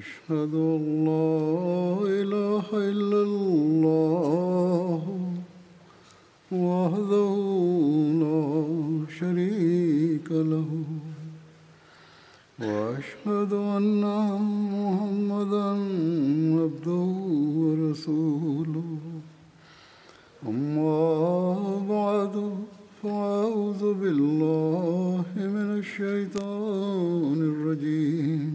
أشهد أن لا إله إلا الله وحده لا شريك له وأشهد أن محمدًا عبده ورسوله أما بعد فأعوذ بالله من الشيطان الرجيم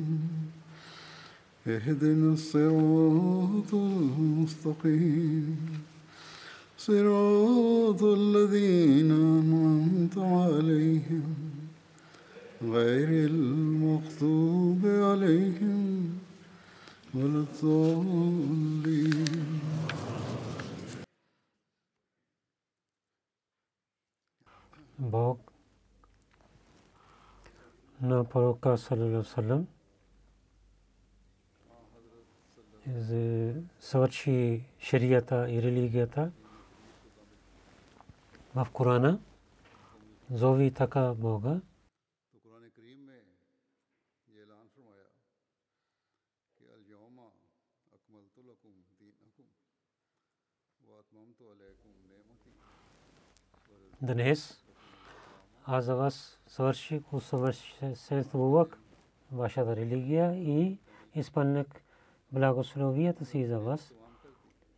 اهدنا الصراط المستقيم صراط الذين أنعمت عليهم غير المغضوب عليهم ولا الضالين Бог на пророка саллаллаху алейхи ва саллям съвърши шериата и религията в Корана, зови така Бога. Днес аз за вас съвърших усъвършенствувах вашата религия и изпълних благословията си за вас.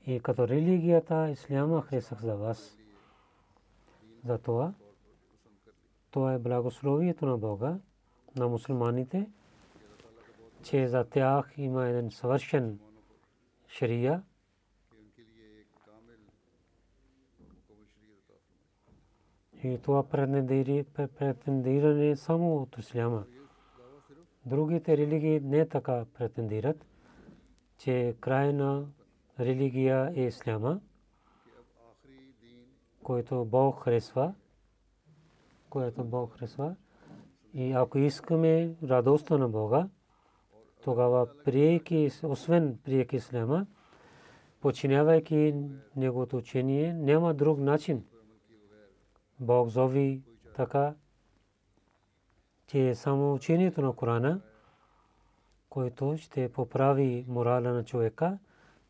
И като религията исляма хресах за вас. Затова това е благословието на Бога, на мусулманите, че за тях има един съвършен шария. И това претендиране е само от исляма. Другите религии не така претендират, че крайна религия е исляма, който Бог харесва, който Бог харесва. И ако искаме радостта на Бога, тогава приеки, освен приеки исляма, подчинявайки неговото учение, няма друг начин. Бог зови така, че само учението на Корана, който ще поправи морала на човека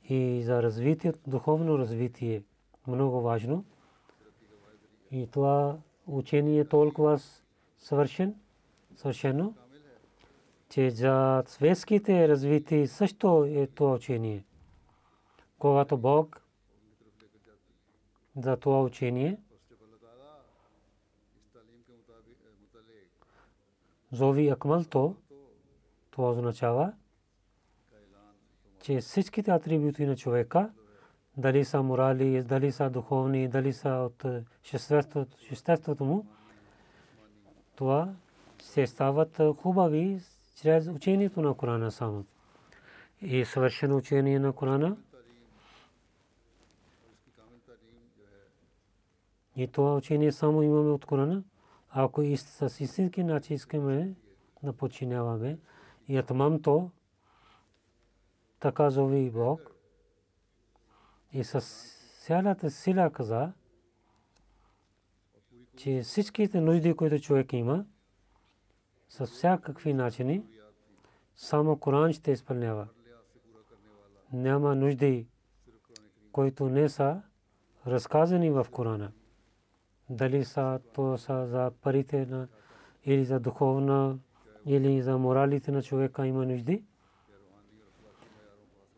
и за развитие, духовно развитие, много важно. И това учение е толкова съвършено, че за светските развитие също е това учение. Когато Бог за това учение зови акмал, то това означава, че всичките атрибути на човека, дали са морали, дали са духовни, дали са от шестеството му, това се стават хубави чрез учението на Корана само. И съвършено учение на Корана. И това учение само имаме от Корана. Ако и с истински начин искаме да подчиняваме и атмамто, така зови Бог. И с цялата сила каза, че всичките нужди, които човек има, с всякакви начини, само Коран ще изпълнява. Няма нужди, които не са разказани в Корана. Дали са то са за парите на, или за духовна, или за моралите на човека има нужди.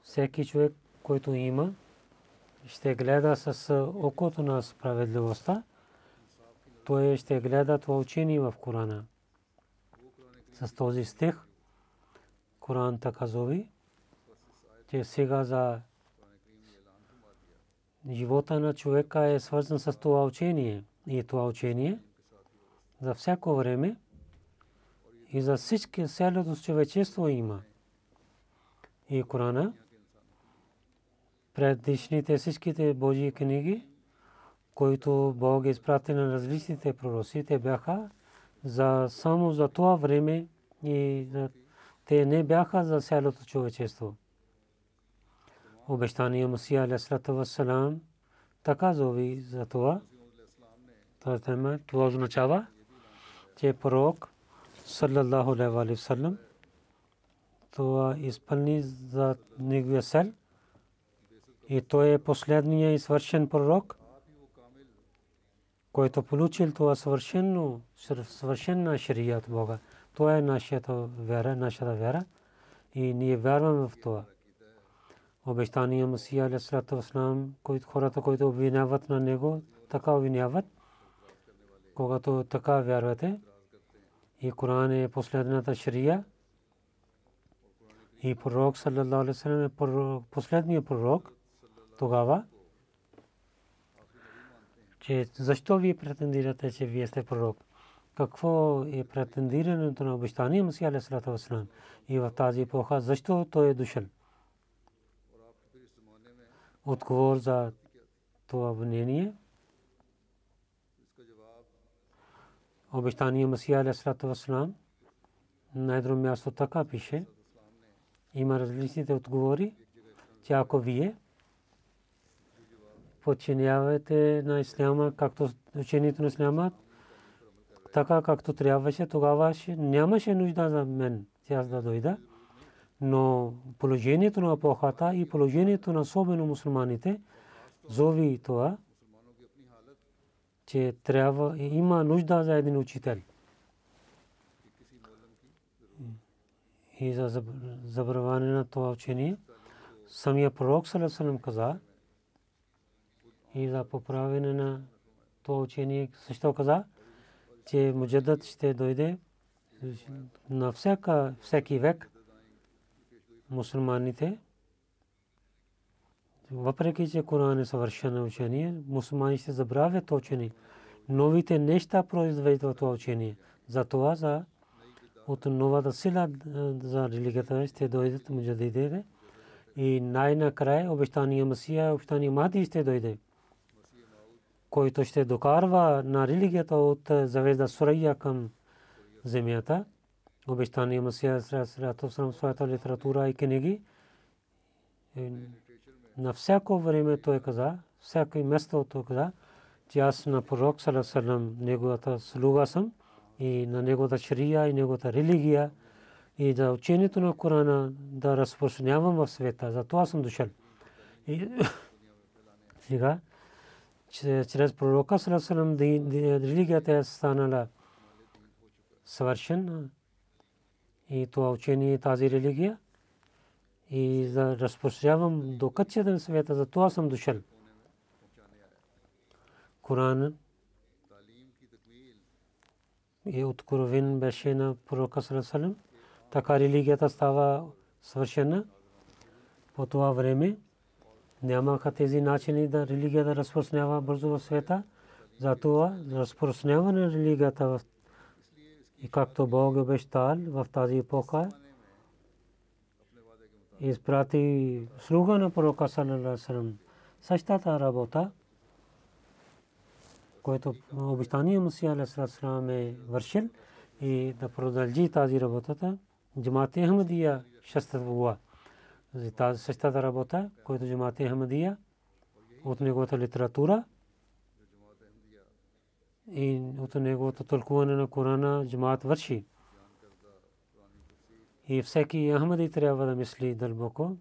Всеки човек, който има, ще гледа с окото на справедливостта, той ще гледа това учение в Корана. С този стих Коран така зови, че сега за живота на човека е свързан с това учение. И това учение за всяко време и за всички цялото човечество има. И Корана, предишните всичките Божии книги, които Бог изпрати на различните пророци, те бяха само за това време и те не бяха за цялото човечество. Обещания Мусия алейхи вассалам така зови за това. Това означава, че пророк саллаллаху алейхи вассалам това изпълни за неговия цел и той е последният извършен пророк, който получил това свършена шарият Бога. Това е нашата вяра и ние вярваме в това. Обещания Мусия алейхи вассалам, хората, които обвиняват на него, така обвиняват, когато така вярвате. И Коран е последната шария и пророк саллаллаху алейхи вассалам е последният пророк. Тогава, че защо вие претендирате, че вие сте пророк? Какво е претендирането на обещания Мусия алейхи вассалам? И в тази епоха защо той е дошъл? Отговор за това мнение. Обещания Мусия алейхи вассалам на едно място така пише. Има различните отговори, че ако вие подчинявате на исляма, както учението на исляма, така както трябваше, тогава нямаше нужда за мен, тя да дойда. Но положението на епохата и положението на особено мусулманите зови това, че трябва и има нужда за един учител. И за забравяне на това учение, самия пророк саллаллаху алейхи вассалам каза, и за поправяне на това учение също каза, че муджадид ще дойде на всеки век. Мусулманите, въпреки че Коран е съвършено учение, мусулмани ще забравят това учение. Новите неща произвеждат това учение. Затова за от новата сила за религията ще дойдат муджадидите и най-накрая обещания Мусия, обещания Махди ще дойде, който ще докарва на религията от завежда Сурайя към земята. Обещания Мусия срам своята литература и книги. На всяко време той каза, всяко место той каза, че аз на пророк саллаллаху алейхи вассалам неговата слуга съм и на неговата шария и неговата религия и за учението на Корана да разпространявам в света. Затова съм дошъл. И сега, чрез пророка саллаллаху алейхи вассалам религията е станала съвършена. И това учение, тази религия, и да разпространявам до кътчетен света, за това съм дошъл. Коран е откровен беше на пророка саллаллаху алейхи вассалам. Така религията става свършена. По това време нямаха тези начини да религията разпространява бързо в света. Затова разпространяване на религията в и както Бог обещал в тази епоха, изпрати слуга на пророка саллаллаху алейхи вассалам. Същата работа, която обещания Мусия алейхи вассалам е вършил и да продължи тази работата, Джамаат Ахмадия съществува. Същата работа, която Джамаат Ахмадия от неговата литература, и от неговото тълкуване на Корана джамаат върши. И всеки ахмади трябва да мисли дълбоко,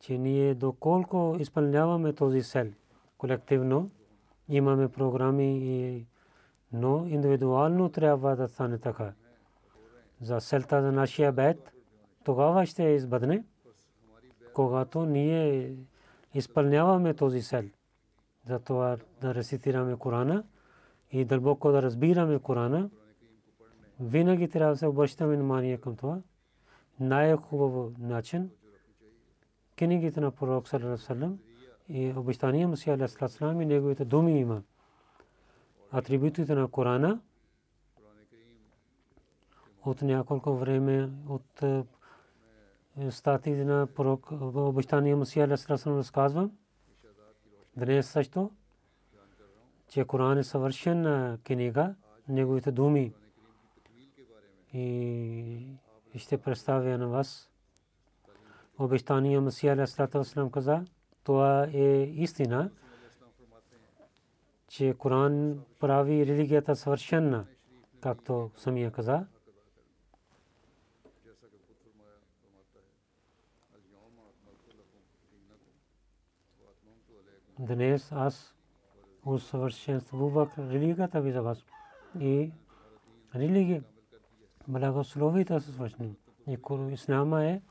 че ние доколко изпълняваме този цел. Колективно имаме програми, но индивидуално трябва да стане така. За целта за нашия бед, тогава ще избъдне, когато ние изпълняваме този цел. Затова да рецитираме Корана и дълбоко да разбираме Корана, винаги трябва да се обръщаме внимание към това. Най-хубав начин, книгите на пророк саллаллаху алейхи вассалам и обещания Мусия алейхи вассалам и неговите думи има. Атрибутите на Корана от няколко време от статии на обещания Мусия Алейхиссалам разказва. Днес също, че Коран е съвършена книга, неговите думи. И ще представя на вас обещания Мусия Алейхиссалам каза. Това е истина, че Коран прави религията съвършена, както самия каза. Днес аз усъвършенствувах религията ви за вас. И религия, благословите са свършени. И Ислама е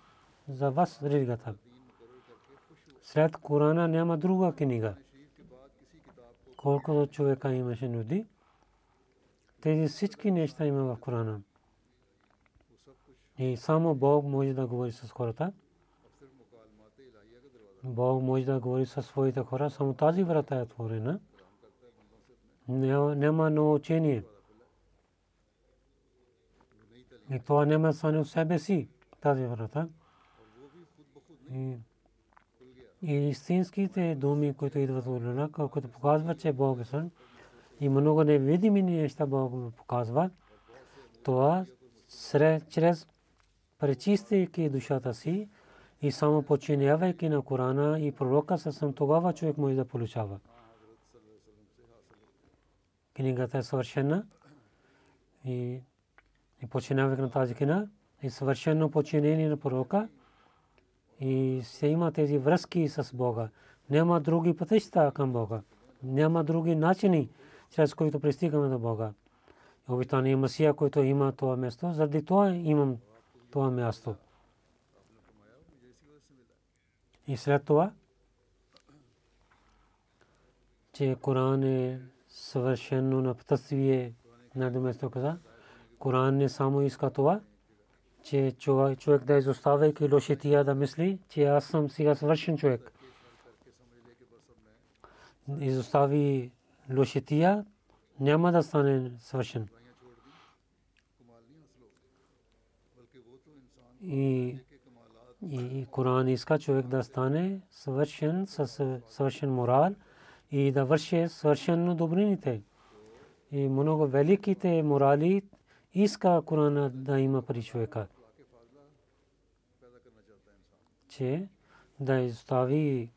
за вас религията. След Корана няма друга книга. Колкото човека имаше нужди, тези всички неща има в Корана. И само Бог може да говори с хората. Бог може да говори със своите хора. Само тази врата е отворена. Няма ново учение. И това няма само в себе си, тази врата. И истинските думи, които идват от Луна, които показват, че Бог е сън. И много невидими неща Бог показва. Това чрез пречистейки душата си, и само подчинявайки на Корана и пророка съвсем тогава човек може да получава. Книгата е съвършена и подчинявайки на тази книга и съвършено подчинение на пророка и се има тези връзки с Бога. Няма други пътища към Бога. Няма други начини, чрез които пристигаме до Бога. Обитания Масия, който има това място, заради това имам това място. И след това, че Коран е съвършено напътствие на думето каза. Коран не само иска това, че човек да изоставяйки лошития да мисли, че аз съм сега съвършен човек. Изостави лошития, няма да стане съвършен. И Коран иска човек да стане съвършен с съвършен морал и да върши съвършено добрините. И много великите морали иска Корана да има при човека. Че да изостави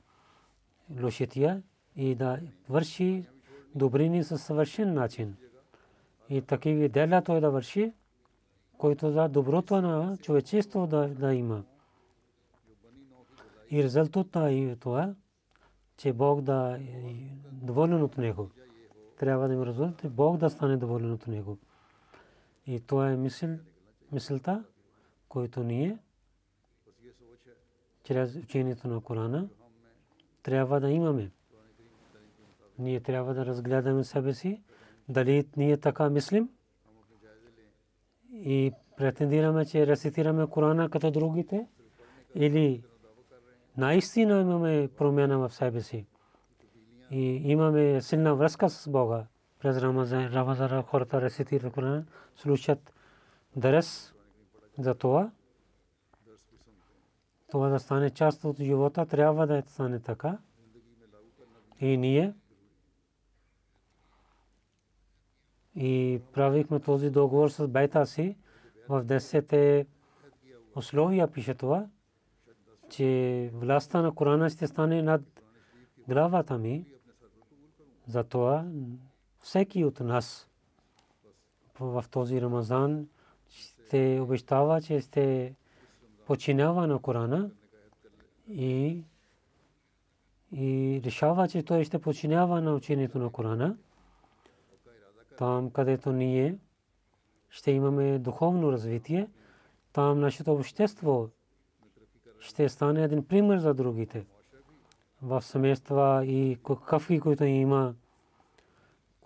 лошития и да върши добрини със съвършен начин. И такива дела той да върши, който за доброто на човечеството да има. И резултатът е това, че Бог да е доволен от него. Трябва да има резултат, Бог да стане доволен от него. И това е мисълта, която ние, чрез учението на Корана, трябва да имаме. Ние трябва да разгледаме себе си, дали ние така мислим и претендираме, че рецитираме Корана като другите или наистина имаме промяна в себе си и имаме силна връзка с Бога. През Рамазан хората рецитират Корана, слушат дарес за това. Това да стане част от живота, трябва да стане така. И ние и правихме този договор с байта си. В 10-те условия пише това, че властта на Корана ще стане над главата ми. Затова всеки от нас в този Рамазан ще обещава, че ще подчинява на Корана и решава, че той ще подчинява на учението на Корана. Там, където ние ще имаме духовно развитие, там нашето общество ще стане един пример за другите. В семейства и кафи, които има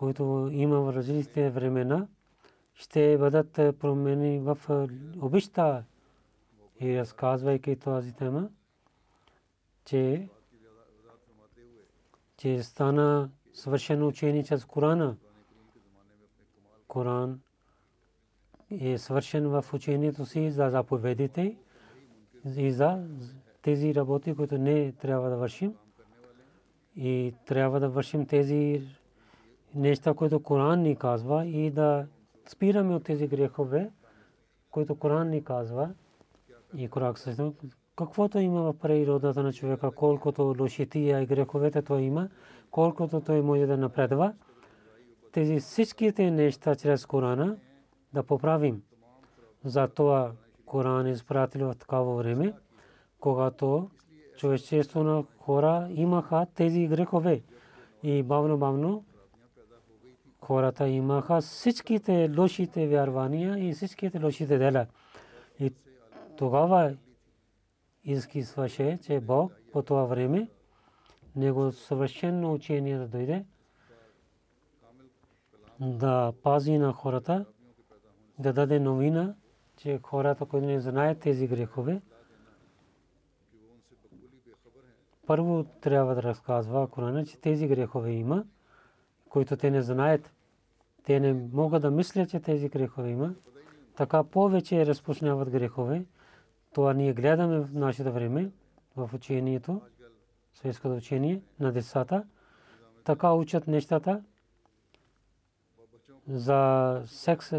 в различните времена, ще бъдат промени в обичта. И разказвайки тази тема, че стана съвършено учение чрез Корана. Коран е свършен в учението си, за заповедите и за тези работи, които не трябва да вършим. И трябва да вършим тези неща, които Коран ни казва, и да спираме от тези грехове, които Коран ни казва. И Коран също, каквото има в природата на човека, колкото лошития и греховете той има, колкото той може да напредва, тези всичките неща чрез Корана да поправим. Затова Коран е изпратил в такава време, когато човечество на хора имаха тези грехове. И бавно-бавно хората имаха всичките лошите вярвания и всичките лошите дела. И тогава изкисваше, че Бог по това време Него съвършено учение да дойде, да пази на хората, да даде новина, че хората, които не знаят тези грехове, първо трябва да разказва Корана, че тези грехове има, които те не знаят. Те не могат да мислят, че тези грехове има. Така повече разпознават грехове. Това ние гледаме в нашето време, в учението, светското учение на децата. Така учат нещата за секс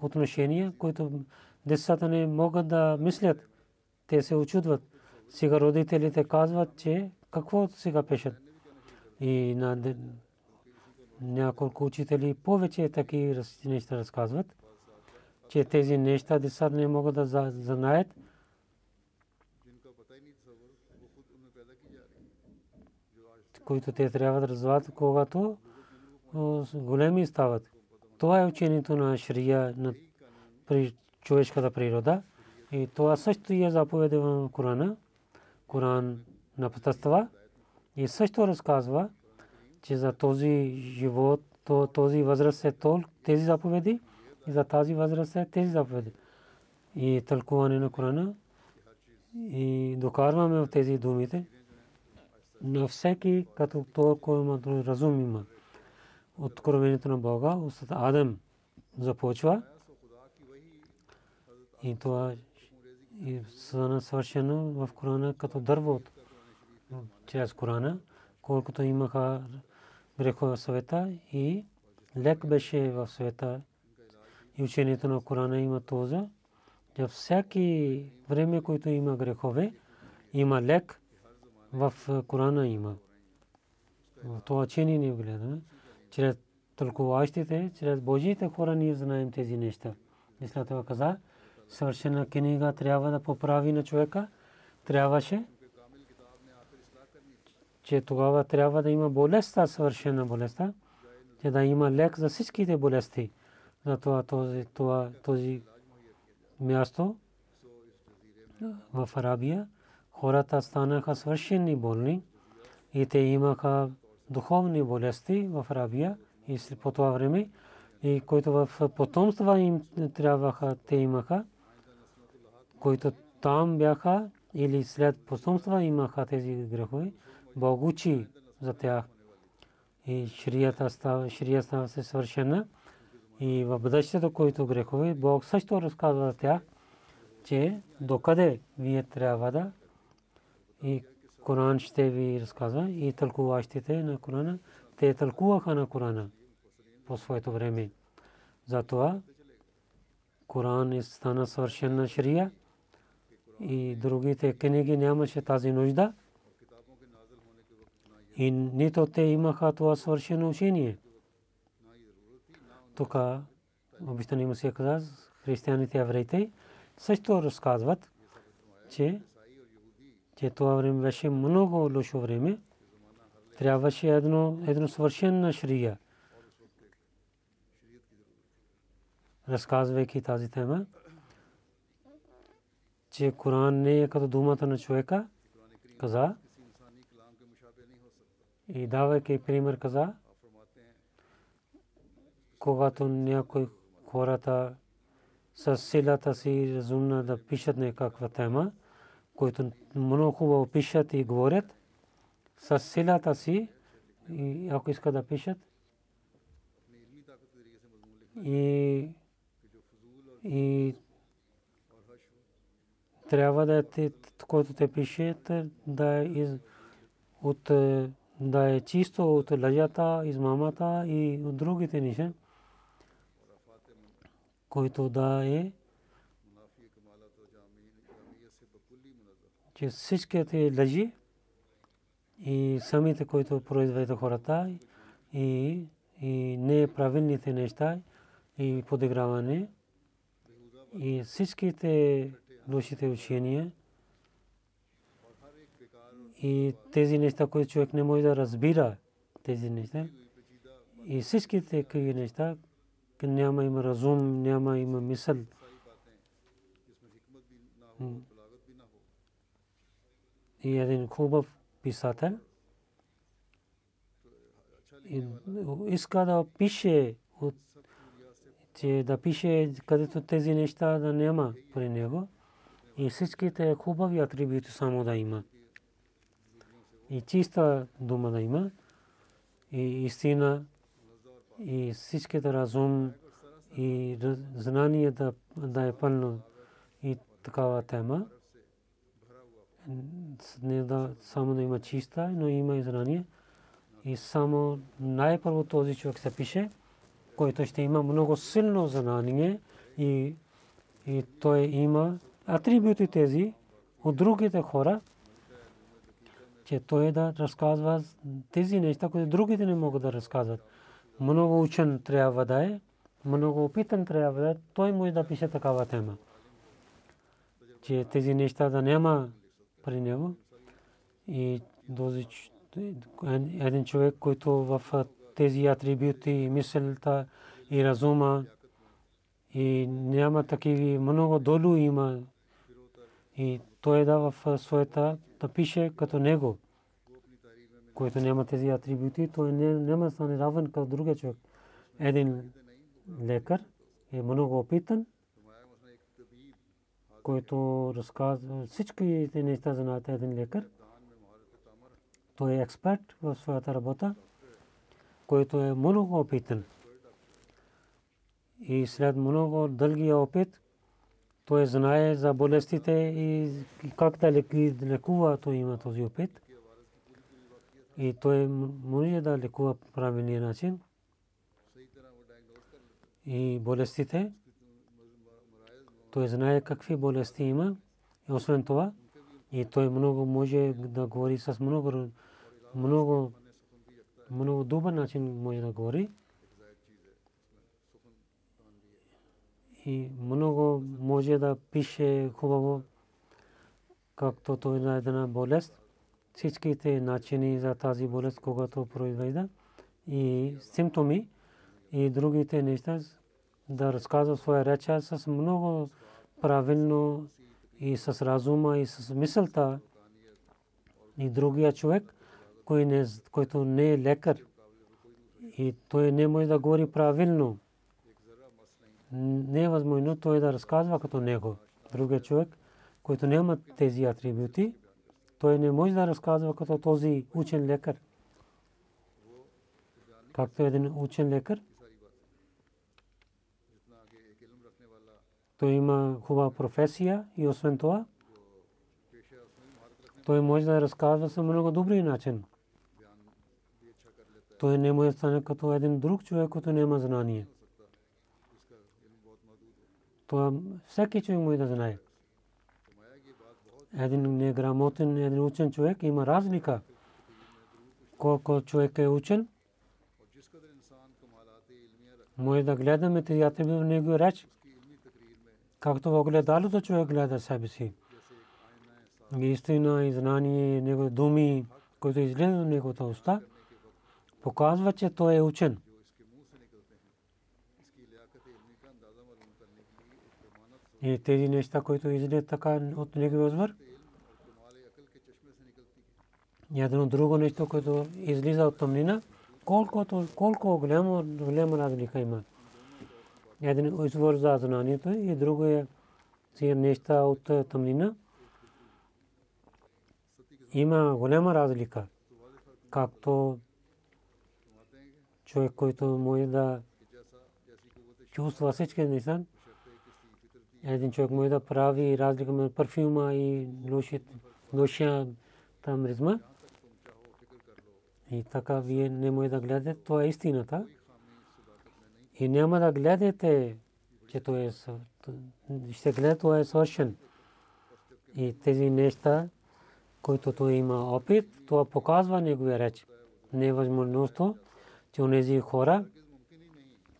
отношения, които децата не могат да мислят. Те се очудват. Сега родителите казват, че какво сега пишат. И на няколко учители повече таки неща разказват, че тези неща децата не могат да знаят. Които те трябва да развиват, когато големи стават. Това е учението на Шария, на човешката природа. И това също е заповедено в Корана. Коран напътства и също разказва, че за този живот, този възраст е тези заповеди, и за тази възраст е тези заповеди. И тълкуване на Корана и докарваме в тези думите на всеки, като толкова разум има. Откровението на Бога, от Адам започва и това е свършено в Корана като дървото. Чрез Корана, колкото имаха грехове в света и лек беше в света. И учението на Корана има този, че всяки време, който има грехове, има лек в Корана има. Това учение ние гледаме. Чрез тълкуващите, чрез Божиите хора ние знаем тези неща. И след това каза, свършена книга трябва да поправи на човека. Трябваше, че тогава трябва да има болестта, свършена болестта, че да има лек за всичките болести. Затова този място в Арабия хората станаха свършени болни и те имаха духовни болести в Арабия и по това време, и които в потомства им трябваха, те имаха, които там бяха или след потомства имаха тези грехове. Бог учи за тях и шарията става съвършена и в бъдещето, които грехове, Бог също разказва за тях, че докъде вие трябва да и Коран ще ви разказва и тълкуващите на Корана. Те тълкуваха на Корана по своето време. Затова Коран е стана съвършена шария и другите книги нямаше тази нужда. И нито те имаха това съвършено учение. Тук обичайно му се казва, християните и евреите също разказват, че това време беше много лошо време. Трябваше едно съвършена шария. Разказвайки тази тема, че Коран не е като думата на човека, каза, и давайки пример каза, когато някои хората с силата си разумна да пишат някаква тема, които много хубаво пишат и говорят, с силата си, и ако иска да пишат, и и трябва да което те пише да е чисто от лъжата, измамата и от другите неща, които да е че всичките лъжи и самите, които произведат хората и неправилните неща и подиграване и всичките лошите учения и тези неща, които човек не може да разбира тези неща и всичките тези неща, няма има разум, няма има мисъл. И един хубав писател иска да пише, да пише където тези неща да няма при него и всичките хубави атрибути само да има и чиста дума да има и истина и всичките разум и знание да е пълно и такава тема. Не да само да има чиста, но има и знание. И само най-първо този човек се пише, който ще има много силно знание и той има атрибути тези от другите хора, че той да разказва тези неща, които другите не могат да разказват. Много учен трябва да е, много опитан трябва да е, той може да пише такава тема. Че тези неща да няма при него и един човек, който в тези атрибути, мисълта и разума и няма такива, много долу има и той да в своята да пише като него, който няма тези атрибути, той няма стане равен като другия човек. Един лекар е много опитан, който разказва всички неща, знаете, един лекар. Той е експерт в своята работа, който е много опитен. И след много дългия опит, той знае за болестите и как да лекува, той има този опит. И той може да лекува по правилния начин и болестите. Той знае какви болести има. И освен това, и той много може да говори с много добър начин може да говори. И много може да пише хубаво, както той на една болест. Всичките начини за тази болест, когато произвежда и симптоми и другите неща, да разказва своя реча с много правилно и с разума и с мисълта. И другия човек, който не е лекар, и той не може да говори правилно. Не е възможно той да разказва като него. Другия човек, който няма тези атрибути, той не може да разказва като този учен лекар. Както един учен лекар, той има хубава професия и освен това, той може да разказва с много добри начин. Той не може да стане като един друг човек, който няма знание. Това всеки човек може да знае. Един неграмотен, един учен човек има разлика. Колко човек е учен, може да гледаме тези атрибути в него реч. Както в огледалото човек гледа себе си. Истина и знание, негови думи, които излизат от неговата уста, показва, че той е учен. И тези неща, които излизат така от неговия отвор, едно друго нещо, което излиза от тъмнина, колко голяма разлика има. Един извор за знанието и друго е неща от тъмнина. Има голяма разлика. Както човек, който може да чувства всички неща, един човек може да прави разлика между парфюма и лошия там ризма. И така вие не може да гледате, това е истината. И няма да гледате, че той е, ще гледате, това е свършен. И тези неща, които той има опит, това показва неговия реч. Невъзможността, че онези хора,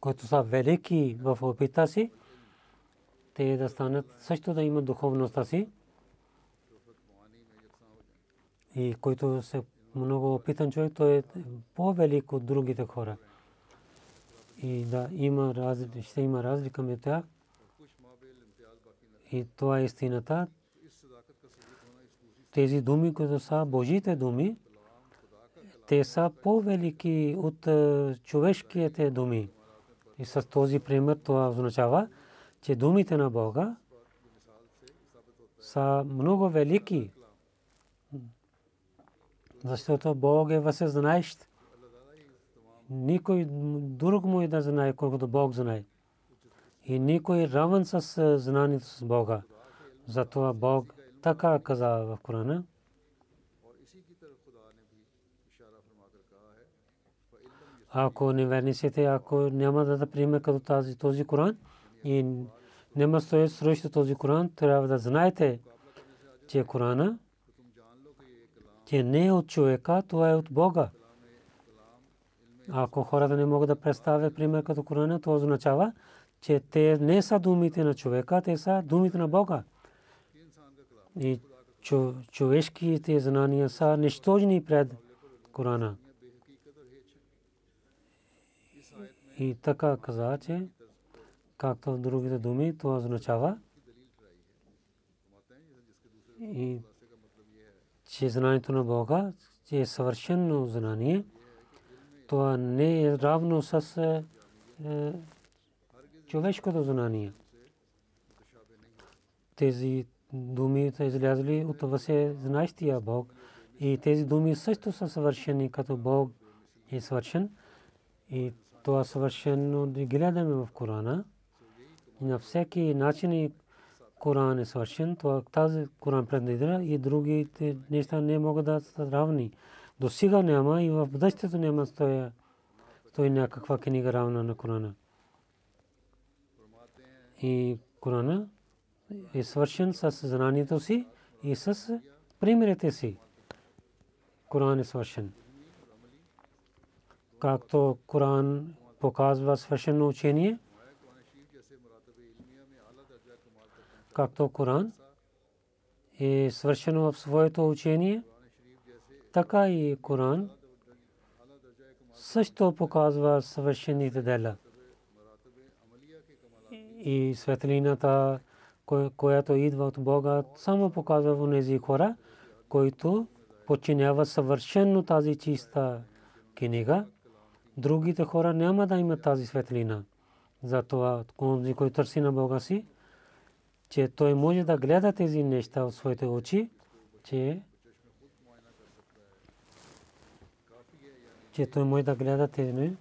които са велики в опита си, те да станат също да имат духовността си. И който се много опитан човек, той е по-велик от другите хора. И да има разлика, ще има разлика между тях. И това е истината. Тези думи, които са Божите думи, те са по-велики от човешките думи. И с този пример това означава, че думите на Бога са много велики. Защото Бог е всезнаещ. Никой друг може да знае, колкото Бог знае. И никой равен с знанието с Бога. Затова Бог така каза в Корана. Ако неверниците, ако няма да приемат като този Коран и няма стоят срещу този Коран, трябва да знаете, че Корана, че не е от човека, това е от Бога. Ако хората не могат да представят пример като Корана, това означава, че те не са думите на човека, те са думите на Бога. И човешките знания са нищожни пред Корана. И така каза, че както в другите думи, това означава, и че знанието на Бога, че е съвършено знание, това не е равно с човешкото знание. Тези думи са излязли от всезнаещия Бог и тези думи също са съвършени, като Бог е съвършен. И това съвършено гледаме в Корана. И на всеки начин Коран е съвършен. Тази Коран предназира и другите неща не могат да са равни. До сега няма и в бъдещето няма стоя някаква книга равна на Корана. И Корана е свършен с знанието си и с примерите си. Коран е свършен. Както Коран показва свършено учение, както Коран е свършено в своето учение, така и Коран също показва свършените дела. И светлината, която идва от Бога, само показва в тези хора, които подчиняват съвършено тази чиста книга. Другите хора няма да имат тази светлина. Затова този, който търси на Бога си, че той може да гледа тези неща от своите очи, че той може да гледа тези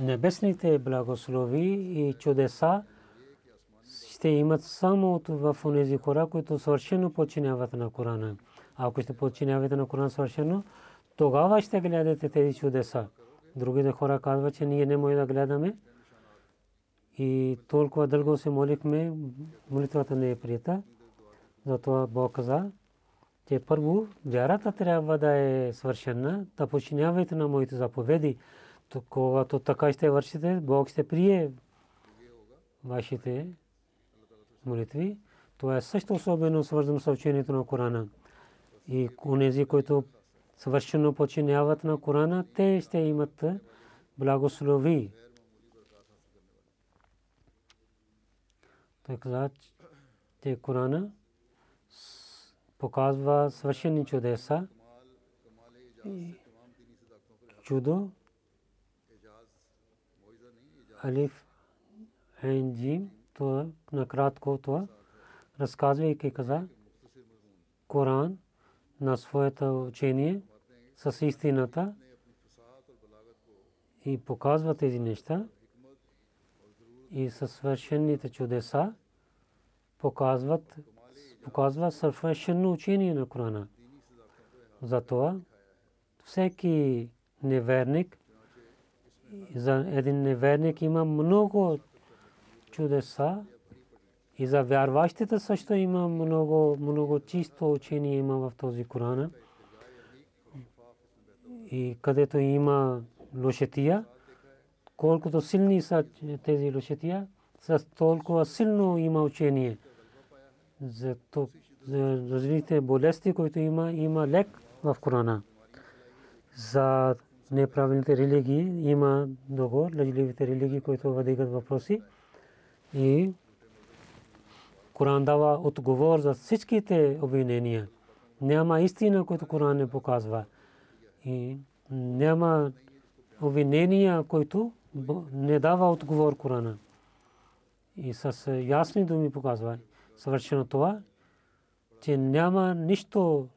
небесните благослови и чудеса, ще имат само в тези хора, които съвършено подчиняват на Корана. Ако ще подчинявате на Корана съвършено, тогава ще гледате тези чудеса. Другите хора казват, че ние не може да гледаме. И толкова дълго се молихме, молитвата не е приета. Затова Бог каза, че първо вярата трябва да е свършена, да подчинявате на моите заповеди. Когато така ще вършите, Бог ще прие вашите молитви. Това е също особено свързано с учението на Корана. И онези, които съвършено подчиняват на Корана, те ще имат благослови. Той каза, че Корана показва свършени чудеса, чудо, алиф, айн, джим, това накратко това разказвайки каза, Коран на своето учение с истината и показва тези неща и със свършените чудеса показва съвършено учение на Корана. Затова всеки неверник, за един неверник има много чудеса и за вярващите също има много чисто учение има в този Корана. И където има лошетия, колкото силни са тези лошетия, с толкова силно има учение. За различните болести, които има лек в Корана. За неправилните религии има договор, лъжливите религии, които въдигат въпроси. И Коран дава отговор за всичките обвинения. Няма истина, която Коран не показва. И няма обвинения, които не дава отговор Корана. И с ясни думи показва съвършено това, че няма нищо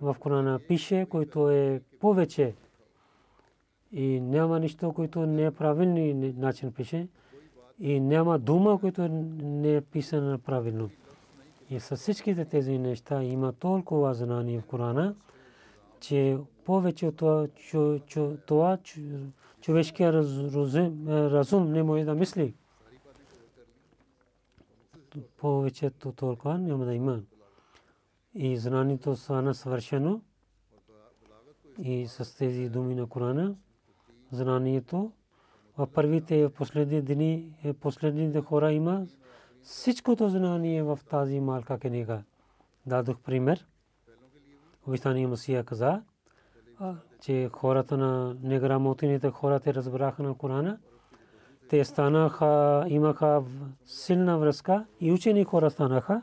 в Корана пише, което е повече. И няма нищо, което не е правилни начин пише. И няма дума, която не е писана правилно. И с всичките тези неща има толкова знание в Корана, че повече от това човешкия разум не може да мисли. Повечето толкова няма да има. И знанието стана съвършено. И с тези думи на Корана, знанието в първите и последни дни, последните хора има всичкото знание в тази малка книга. Дадох пример. Обещания Масия каза, че хората на неграмотните хората разбраха на Корана. Те станаха, имаха силна връзка и учени хора станаха.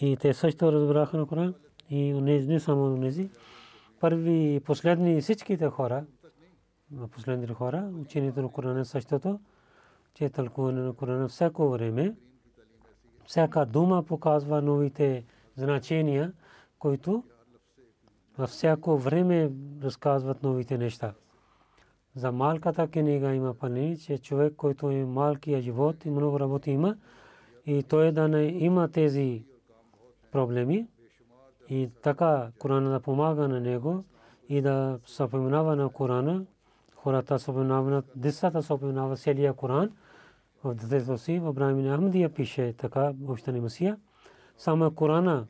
И те също разбраха на Корана. И не само унези. Първи и последни всичките хора, последните хора, учените на Корана същото, че тълкуване на Корана всяко време, всяка дума показва новите значения, които във всяко време разказват новите неща. За малката книга има пълнини, че човек, който е малкия живот и много работи има, и той да не има тези проблеми, и така Корана да помага на него и да съпоменава на Корана. Хората съпоменават, децата съпоменават целия Коран. В детето си, в Брахмин Ахмадия пише така, обещания Масия. Само Корана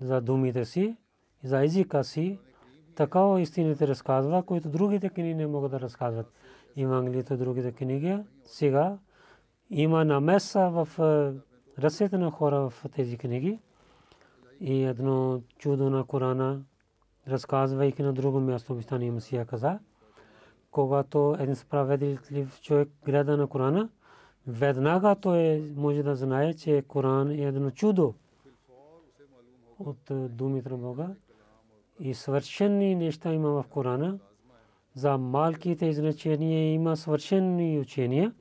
за думите си, за езика си, такава истините разказва, които другите книги не могат да разказват. Евангелието, другите книги, сега има намеса в ръцете на хора в тези книги. И едно чудо на Корана, разказвайки на друго място, обещания Масия каза, когато един справедлив човек гледа на Корана, веднага той може да знае, че Коран е едно чудо от думите на Бога. И съвършени неща има в Корана. За малките изречения има съвършени учения.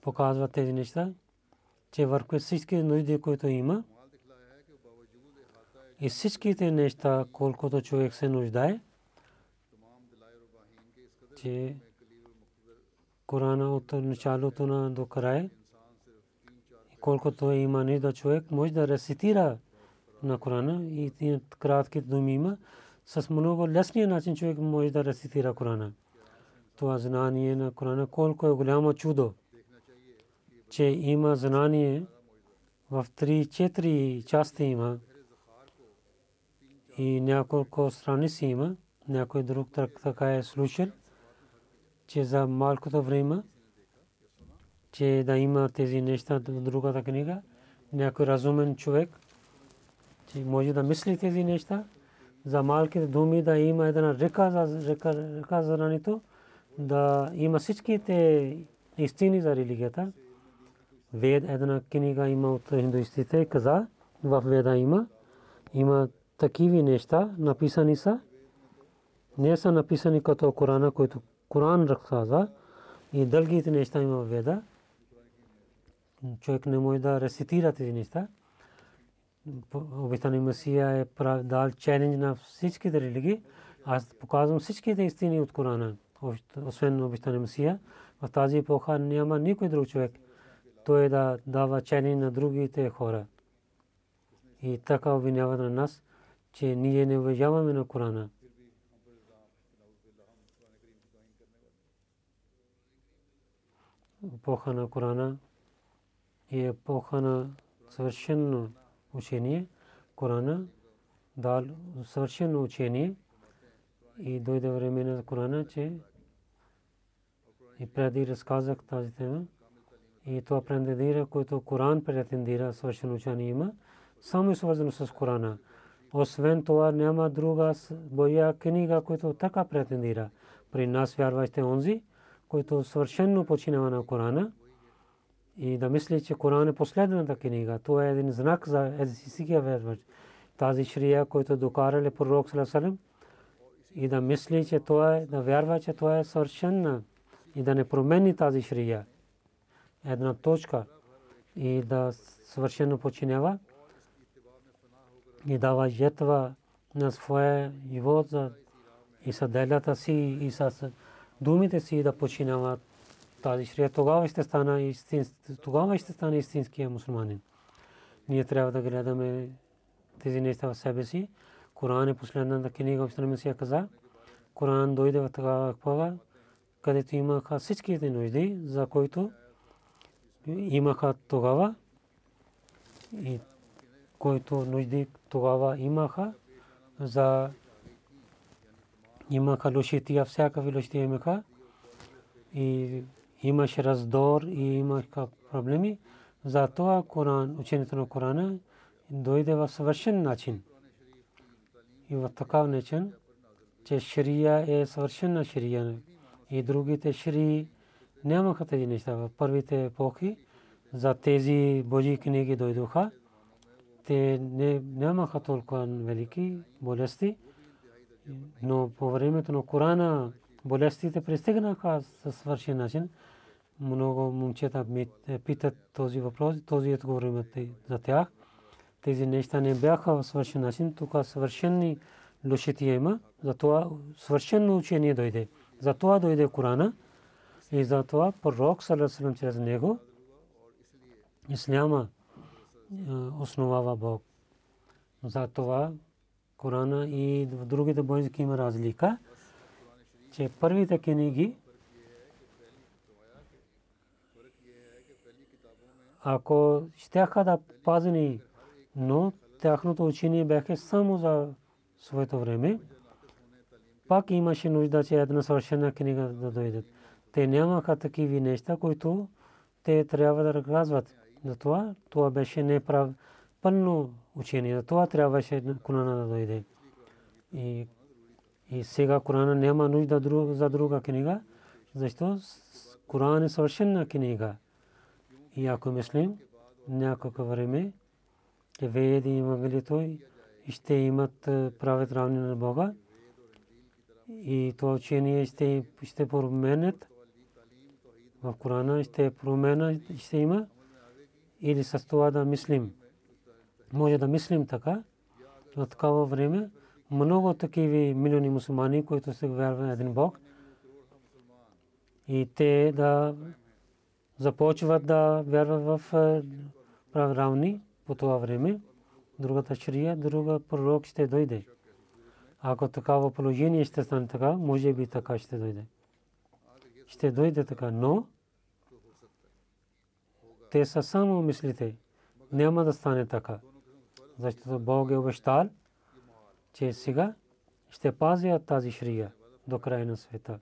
Показват тези неща, че върху всички нужди, които има, и всичките неща, колкото човек се нуждае, че Корана от началото на до края, колкото има нужда човек, може да рецитира на Корана и кратки думи има. С много лесния начин човек може да рецитира Корана. Това знание на Корана, колко е голямо чудо, че има знание в 3-4 части има. И няколко страници има, някой друг така е слушал, че за малкото време, че да има тези неща в другата книга, някой разумен човек, че може да мисли тези неща, за малките думи да има една река за знането, да има всичките истини за религията. Вед, една книга има от хиндуистите, каза, в Веда има такива неща написани са, не са написани като Корана, който Коран разказва, и дългите неща има в Веда. Човек не може да рецитира тези неща. Обещания Масия е дал челендж на всичките религии. Аз показвам всичките истини от Корана. освен обещания Месия. В тази епоха няма никой друг човек. Той да дава чайни на другите хора. И така обвинява на нас, че ние не уважаваме на Корана. Епоха на Корана и епоха на съвършено учение. Корана дал съвършено учение и дойде време на Корана, че и преди разказах тази тема. И това претендира, което Коран претендира, съвършено учение има, само е свързано с Корана. Освен това няма друга Божия книга, която така претендира. При нас вярващите онзи, който съвършено починава на Корана и да мисли, че Коран е последната книга. Това е един знак за езисикия вярващ. Тази шрия, който докарали пророк ﷺ и да мисли, че това е, да вярва, че това е съвършена и да не промени тази шрия. Една точка и да съвършено починява и дава жертва на своя живот и с делята си и с думите си да починява тази шрия. Тогава ще стане истинския мусульманин. Ние трябва да гледаме тези неща в себе си. Коран е последната книга, обещания Месия каза. Коран дойде в такава епоха, където имаха всичките нужди, за които имаха тогава и които нужди тогава имаха за имаха лошития, всякакви лошития имаха и имаше раздор и имаха проблеми. Затова Коран, учението на Корана дойде в съвършен начин и в такъв начин, че шария е съвършена шария и другите шарии нямаха тези неща. В първите епохи за тези Божии книги дойдоха. Те нямаха толкова велики болести, но по времето на Корана болестите пристигнаха със свършен начин. Много момчета питат този въпрос, този отговорим за тях. Тези неща не бяха свършен начин, тук свършени лошития има, затова свършено учение дойде. Затова дойде Корана. И затова пророк ﷺ чрез него исляма основава Бог. Затова Корана и в другите божески има разлика, че първите книги, ако щяха да пазени, но тяхното учение бяха само за своето време, пак имаше нужда, че една съвършена книга да дойде. Те нямаха такива неща, които те трябва да разказват. Затова това беше неправилно учение. Затова трябваше Корана да дойде. И сега Корана няма нужда за друга книга, защото Коран е съвършена книга. И ако мислим някакво време, че Веди и Евангелието ще имат правят равни на Бога и това учение ще променят, в Корана ще промена ще има или с това да мислим. Може да мислим така. В такава време много такива милиони мусулмани, които се вярват в един Бог и те да започват да вярват в правилни по това време. Другата шрия, друга пророк ще дойде. Ако такава положение ще стане така, може би така ще дойде. Ще дойде така, но те са само мислите. Няма да стане така. Защото Бог е обещал, че сега ще пазя тази шрия до края на света.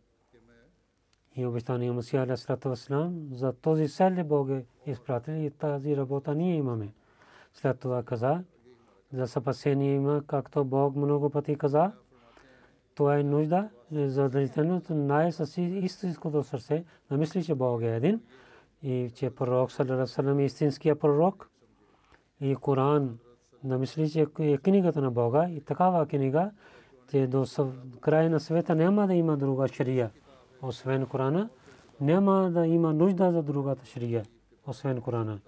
И обещание Месия алейхи салям, за този цел Бог е изпратил и тази работа ние имаме. След това каза, за спасение има, както Бог много пъти каза, това е нужда за дължителното най-със истинското сърце, да мисли, че Бог е един и че пророк ﷺ е истинския пророк и Коран, да мисли, че е книгата на Бога и такава книга, че до края на света няма да има друга шрия, освен Корана, няма да има нужда за другата шрия, освен Корана.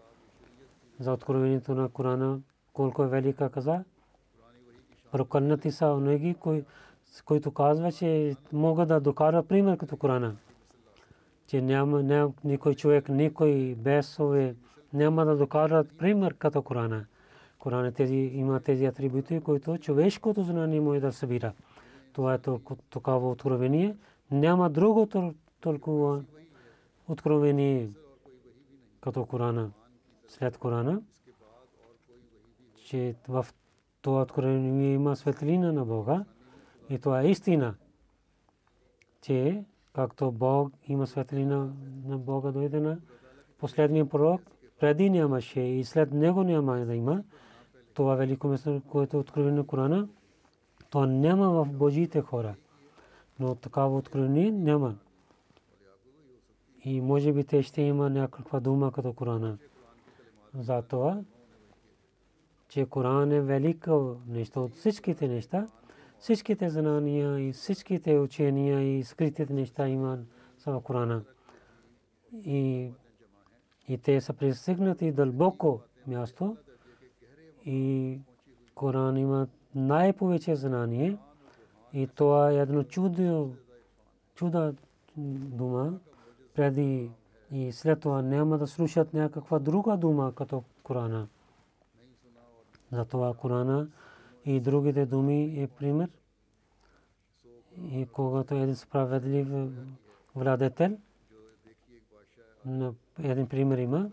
За откровението на Корана, колко е велика каза, прокълнати са онеги, който казва, че мога да докарва пример като Корана, че няма никой човек, никой бесове няма да докарва пример като Корана. Корана има тези атрибути, които човешкото знание може да събира. Това е такова откровение. Няма друго толкова откровение като Корана, след Корана, че в това откровение има светлина на Бога. И това е истина, че както Бог има светлина на Бога дойде на последния пророк, преди нямаше и след него няма да има. Това велико место, което е откровение на Корана, то няма в Божите хора. Но такава откровение няма. И може би те ще има някаква дума като Корана. Затова, че Коран е велико нещо от всичките неща, всичките знания и всичките учения и скритите неща има в Корана. И те са пресегнати дълбоко място. И Коран има най-повече знание. И това е едно чудо дума. Преди и след това няма да слушат някаква друга дума като Корана. Затова Корана и другите думи е пример. И когато един справедлив владетел, един пример има,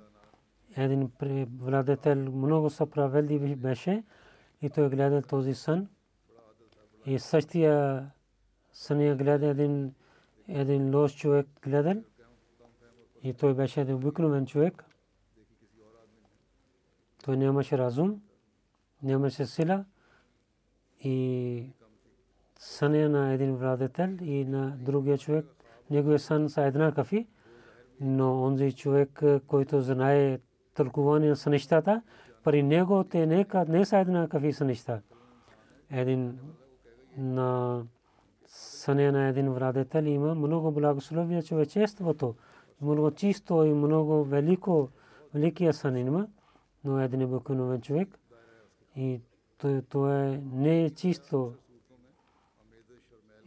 един владетел много справедлив беше и той гледа този сън. И същия съня гледа един лош човек гледал. И той беше един обикновен човек. Той нямаше разум, нямаше сила. И съня на един владетел и на другия човек, неговия сън са еднакви, но онзи човек, който знае тълкуване на сънищата, при него те не са еднакви сънища. Един на съня на един владетел има много благословие човечеството, много чисто и много велико, великия сън има, но един обикновен човек и той не е чисто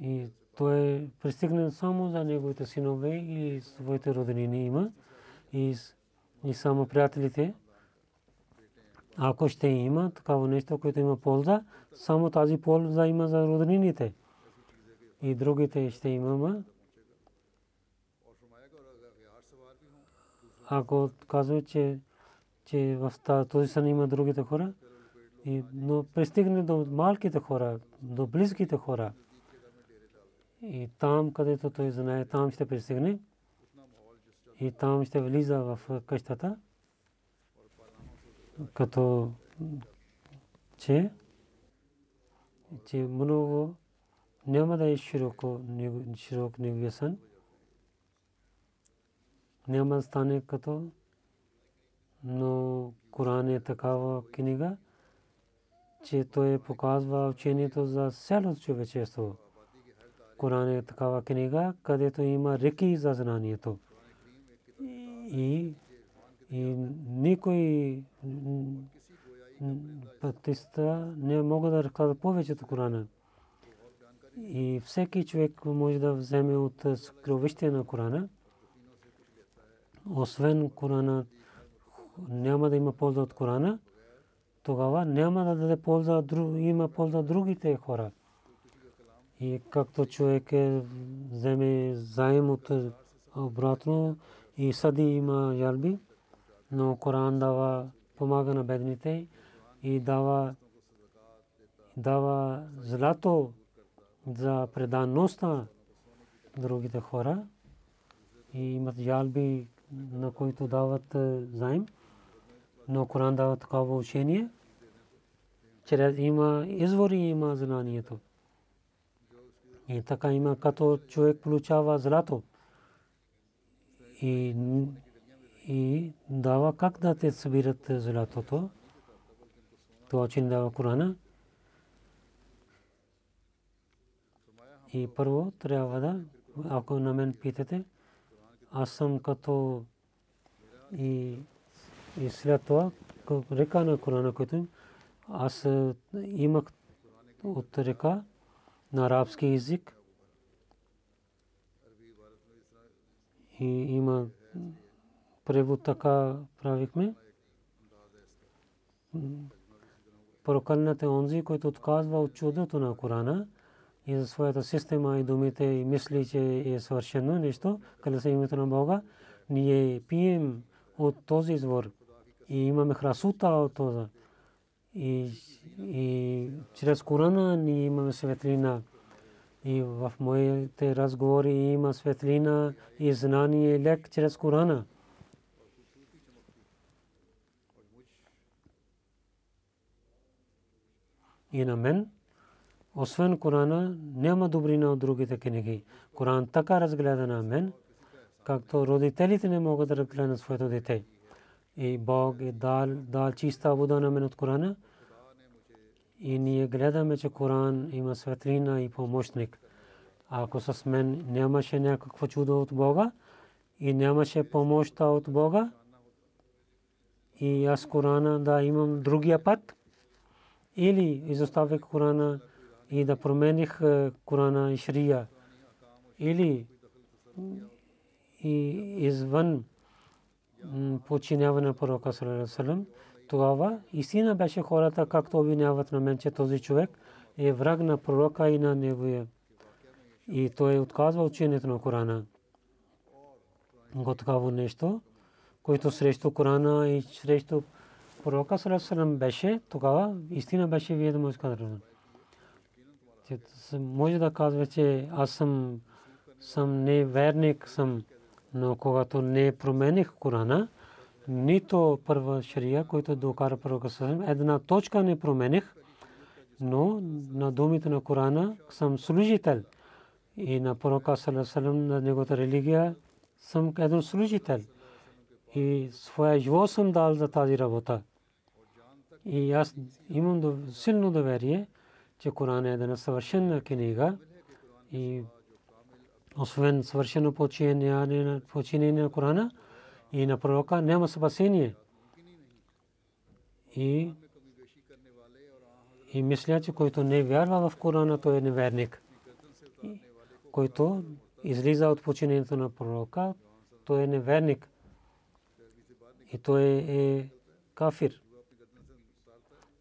и той е пристигнен само за неговите синове и своите роднини има и само приятелите. Ако ще има такава нещо, което има полза, само тази полза има за роднините и другите ще имаме. Ако казва, че в този сън има другите хора, но пристигне до малките хора, до близките хора. И там, където той знае, там ще пристигне. И там ще влиза в къщата. Като че много няма да е широк неговия сън. Няма да стане като, но Коран е такава книга, че той показва учението за цялото човечество. Коран е такава книга, където има реки за знанието. И никой пътиста не мога да разказва повечето Корана. И всеки човек може да вземе от скровище на Корана. Освен Корана, няма да има полза от Корана. Тогава няма да даде полза, има полза другите хора. И както човек вземе заем от обратно и съди има ялби, но Коран дава, помага на бедните и дава злато за преданност на другите хора. И имат ялби, на които дават заем, но Коран дава такова учение. Чрез има извори, има знанието. И така има като човек получава злато и дава как да те събират златото. Това учение дава Корана. И първо трябва да, ако на мен питате, аз съм като и след това река на Корана, който аз имах от река. на арабски език. И има превод, така правихме. Проклят е онзи, който отказва от чудото на Корана и за своята система и думите и мисли, че е съвършено нещо, къде са името на Бога. Ние пием от този извор и имаме красота от този. И чрез Корана ние имаме светлина. И в моите разговори има светлина и знание лек чрез Корана. И на мен, освен Корана, няма добрина от другите книги. Коран така разгледа на мен, както родителите не могат да разгледат своето дете. И Бог е дал чиста вода на мен от Корана. И ние гледаме, че Коран има светлина и помощник. Ако с мен нямаше някакво чудо от Бога и нямаше помощта от Бога, и аз Корана да имам другия път, или изоставих Корана и да промених Корана и Шрия, или извън подчиняване на пророка саллаллаху алейхи ва саллям, тогава истина беше хората, както обвиняват на мен, че този човек е враг на пророка и на неговия. И той отказва учението на Корана. Готово нещо, което срещу Корана и срещу пророка саллаллаху алейхи ва саллям беше, тогава истина беше ведомо изказана. Може да казва, че аз съм неверник, но когато не промених Корана, нито първа шария, който докара пророка саллаллаху алейхи ва саллям, една точка не промених, но на думите на Корана съм служител. И на пророка саллаллаху алейхи ва саллям, на неговата религия, съм един служител. И своя живот съм дал за тази работа. И аз имам силно доверие, че Коран е една съвършена книга. И освен съвършено подчинение на Корана и на пророка, няма спасение. И мисля, че който не вярва в Корана, той е неверник. Който излиза от подчинението на пророка, той е неверник. И той е кафир.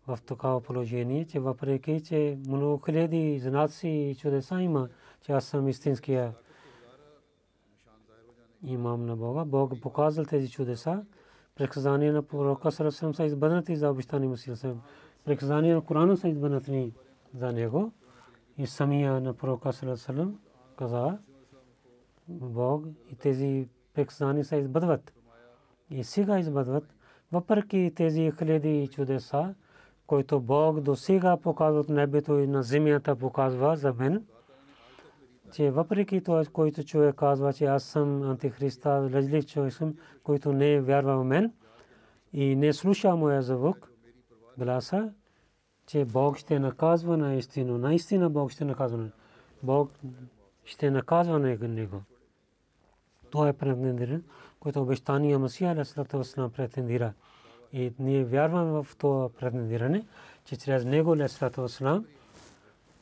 В такава положение, че въпреки, че много хиляди знаци и чудеса има, че аз съм истинския имам на Бога. Бог показал тези чудеса. Приказания на пророка саллаллаху алейхи ва саллям са избранати за обещания му силам. Приказания на Корана са избранати за него. И самия на пророка саллаллаху алейхи ва саллям каза, Бог и тези приказания са избъдват. И сега избъдват. Въпреки тези хиляди чудеса, които Бог до сега показва от небето и на земята, показва за мен, че въпреки това, който човек казва, че аз съм антихриста, разлив човек съм, който не вярва в мен и не слуша моя звук, гласа, че Бог ще наказва наистина. Наистина Бог ще наказва. Бог ще наказва него. Това е претендира, който обещания Масия алейхи салям претендира. И ние вярваме в това претендиране, че чрез него алейхи салям,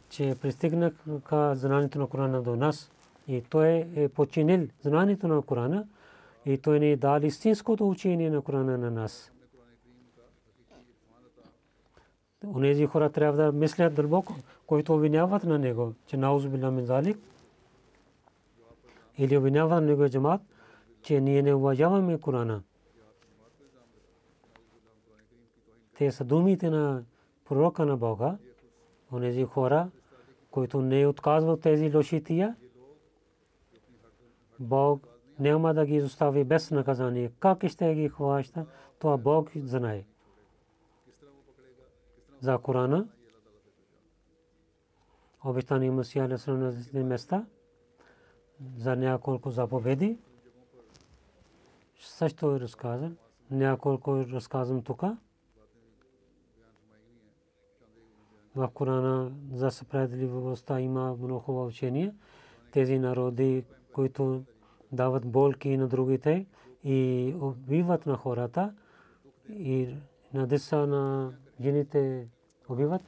че пристигнаха знанието на Корана до нас и той е починил знанието на Корана и той ни дал истинското учение на Корана на нас. Онези хора трябва да мислят дълбоко, които обвиняват на него, че наузу билла мин залик, или обвиняват на него джамаат, че ние не уважаваме Корана. Те са думите на пророка на Бога, онези хора, които не отказват тези лошития, Бог няма да ги изостави без наказание. Как ще ги хваща, това Бог знае. За Корана, обещания Масия алейхи салям на различни места, за няколко заповеди, също разказвам, няколко разказвам тук. В Корана за справедливостта има много учения. Тези народи, които дават болки на другите и убиват на хората и на деца на жените убиват,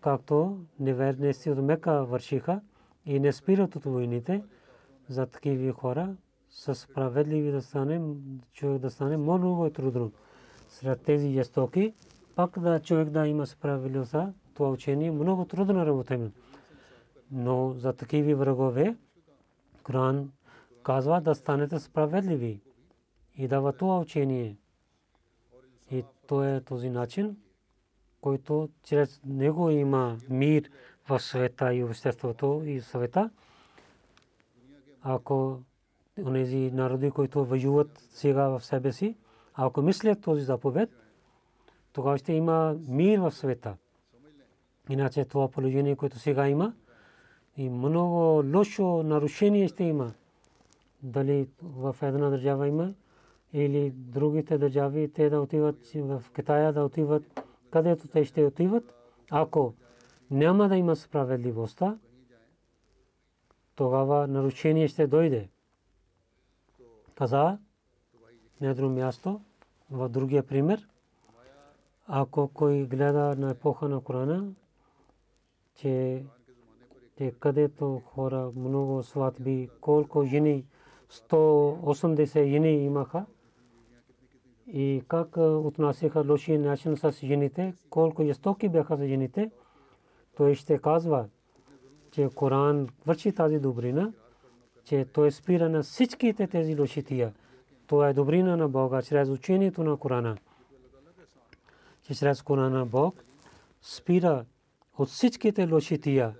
както неверници от Мека вършиха и не спират от войните. За такива хора със справедливи да станем, човек да стане много е трудно. Сред тези жестоки, пак да човек да има справедливост, това учение много трудно работим. Но за такива врагове Коран казва да станете справедливи и дава това учение. И то е този начин, който чрез него има мир в света и обществото и света. Ако онези народи, които воюват сега в себе си, ако мислят този заповед, тогава ще има мир в света. Иначе това положение, което сега има, и много лошо нарушение ще има. Дали в една държава има или другите държави, те да отиват в Китая, да отиват където те ще отиват. Ако няма да има справедливостта, тогава нарушение ще дойде. Каза на друго място, в другия пример, ако кой гледа на епоха на Корана, че където хора много сватби, колко жени, 180 жени имаха и как отнасяха лошия начин с жените, колко жестоки бяха с жените, той ще казва, че Коран върши тази добрина, че той спира на всичките тези лошития. Това е добрина на Бога, чрез учението на Корана. Че чрез Корана Бог спира от всичките лошития.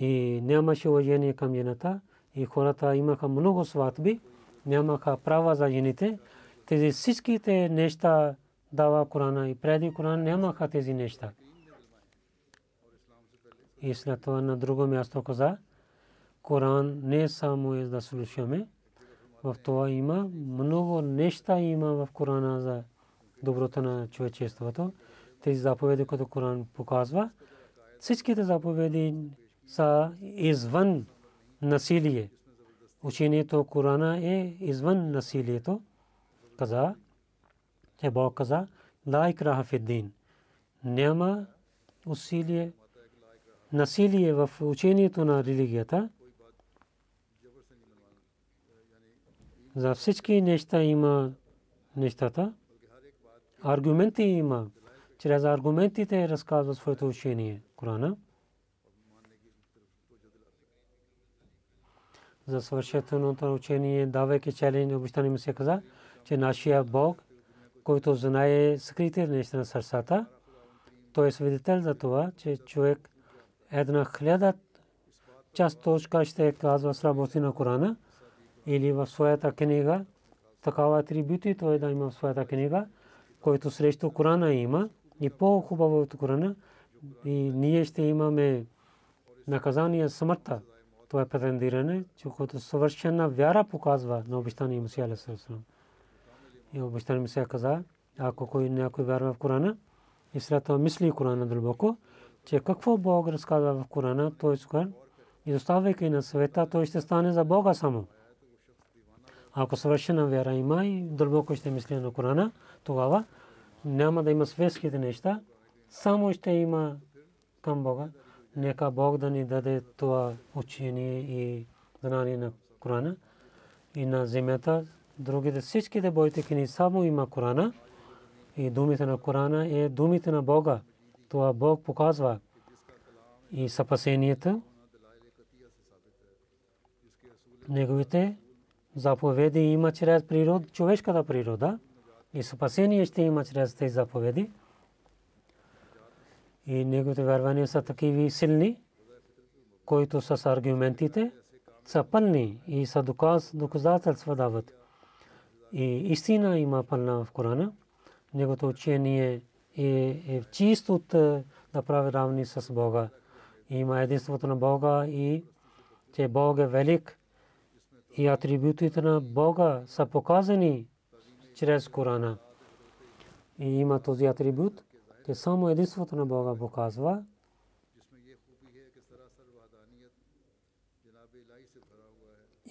И нямаше уважение към жената, и хората имаха много сватби, нямаха права за жените. Тези всичките неща дава Корана и преди Коран нямаха тези неща. И след това на друго място каза, Коран не само е да слушаме, в това има много неща има в Корана за доброто на човечеството. Тези заповеди, които Коран показва, всичките заповеди са извън насилие. Учението Корана е извън насилието. Каза, че Бог каза, ла икраха фи дин. Няма усилие, насилие в учението на религията. За всички неща има нещата. Аргументи има. Чрез аргументите разказва своето учение Корана. За съвършеното учение, давайки челен, обещани му се каза, че нашия Бог, който знае скритите неща на сърцата, той е свидетел за това, че човек една хляда част точка ще казва слабости на Корана или в своята книга. Такава атрибути той да има в своята книга, който срещу Корана има и по-хубаво от Корана. И ние ще имаме наказание смъртта. Това е претендиране, че когато съвършена вяра показва на обещания Мусия алейхиссалам. И обещания Мусия каза, ако кой някой вярва в Корана и след това мисли Корана дълбоко, че какво Бог разказва в Корана, той скър, и доставяйки на света, той ще стане за Бога само. Ако съвършена вяра има и дълбоко ще мисли на Корана, тогава няма да има светските неща, само ще има към Бога. Нека Бог да ни даде това учение и знание на Корана и на земята. Другите всичките бойте книги само има Корана и думите на Корана е думите на Бога. Това Бог показва и спасението. Неговите заповеди има чрез природ, човешката природа и спасение ще има чрез тези заповеди. И неговите вярвания са такива силни, които с аргументите са пълни и са доказателства дават. И истина има пълна в Корана. Неговото учение е чисто да прави равни с Бога. Има единството на Бога и че Бог е велик. И атрибутите на Бога са показани чрез Корана. И има този атрибут, че само единството на Бога показва.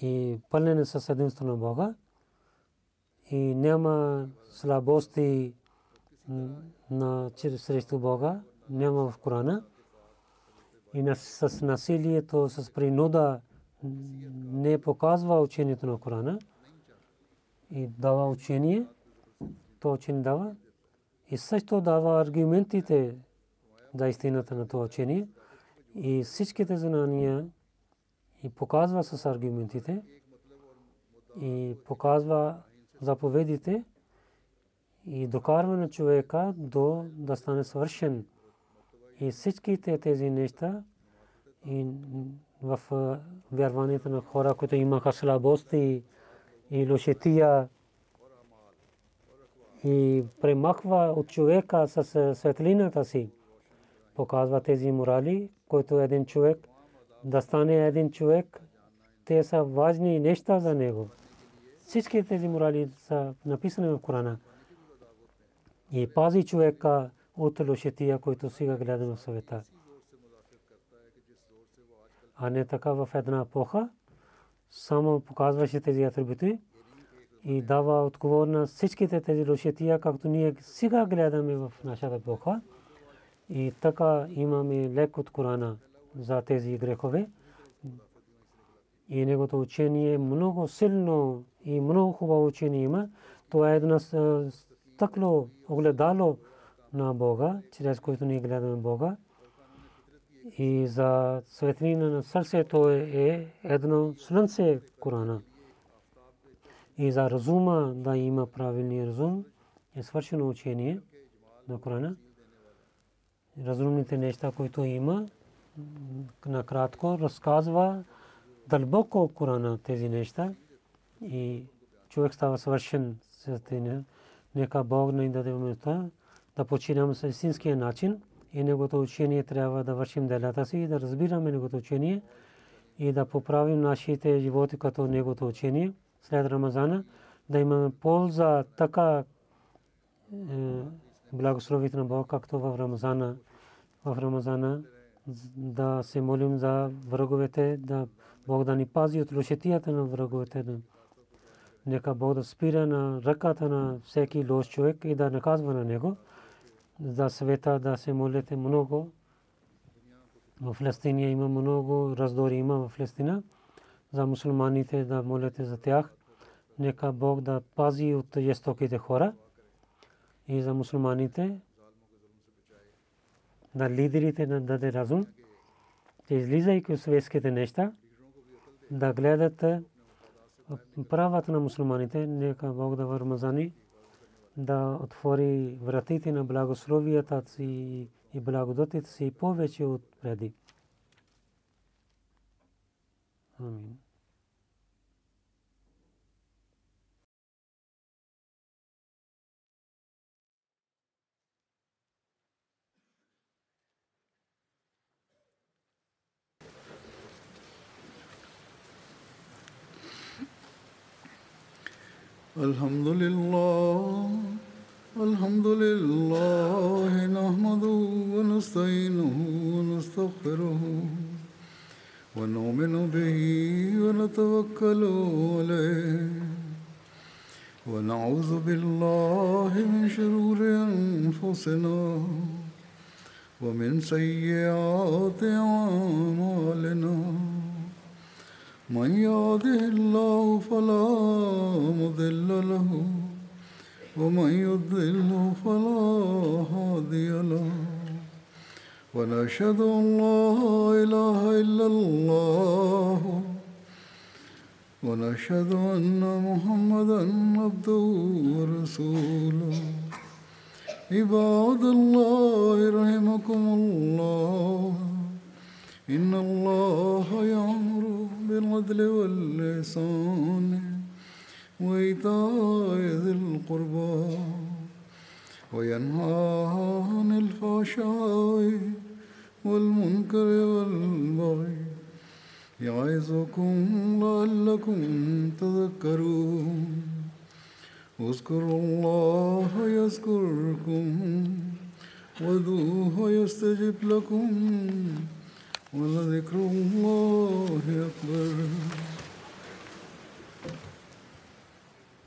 И пълнене с единството на Бога. И няма слабости на срещу Бога няма в Корана. И с насилието, с принуда не показва учението на Корана и дава учение, то учение дава. И също дава аргументите за истината на това учение. И всичките знания и показва с аргументите и показва заповедите и докарва на човека до да стане съвършен. И всичките тези неща и в вярването на хора, които имаха слабости и лошотия, и премахва от човека със светлината си. Показва тези морали, които един човек да стане един човек, те са важни неща за него. Всички тези морали са написани в Корана. И пази човека от лошотия, който сега гледаме в света. А не така в една епоха, само показваше тези атрибути и дава отговор на всичките тези лошотия, както ние сега гледаме в нашата епоха. И така имаме лек от Корана за тези грехове. И негото учение много силно и много хубаво учение има. Това е едно стъкло, огледало на Бога, чрез което ние гледаме Бога. И за светлина на сърцето е едно слънце Корана. И за разума да има правилния разум е свършено учение на Корана. Разумните неща, които има, накратко разказва дълбоко Корана тези неща. И човек става свършен с тези. Нека Бог ни даде умелостта да починем с истинския начин. И негото учение трябва да вършим делата си, да разбираме негото учение и да поправим нашите животи като негото учение. След Рамазана да имаме полза така благословите на Бога, както в Рамазана. В Рамазана да се молим за враговете, да Бог да ни пази от лошотията на враговете. Нека Бог да спира на ръката на всеки лош човек и да наказва на него. За света да се молите много. В Палестина има много раздори, има в Палестина. За мусулманите да молите за тях. Нека Бог да пази от жестоките хора. И за мусулманите да лидерите да даде разум, че излизайки от светските неща, да гледат правата на мусулманите. Нека Бог да върмазани да отвори вратите на благословията си и благодатите си повече от преди. Амин. الحمد لله نحمده ونستعينه ونستغفره ونؤمن به ونتوكل عليه ونعوذ بالله من شرور أنفسنا ومن سيئات أعمالنا من يهده الله فلا مضل له ومن يضلله فلا هادي له ونشهد أن لا إله إلا الله ونشهد أن محمدا عبده ورسوله عباد الله رحمكم الله إن الله يأمر بالعدل والإحسان وإيتاء ذي القربى وينهى عن الفحشاء والمنكر والبغي يعظكم لعلكم تذكرون اذكروا الله يذكركم وادعوه يستجب لكم وَلَذِكْرُ اللَّهِ أَكْبَرُ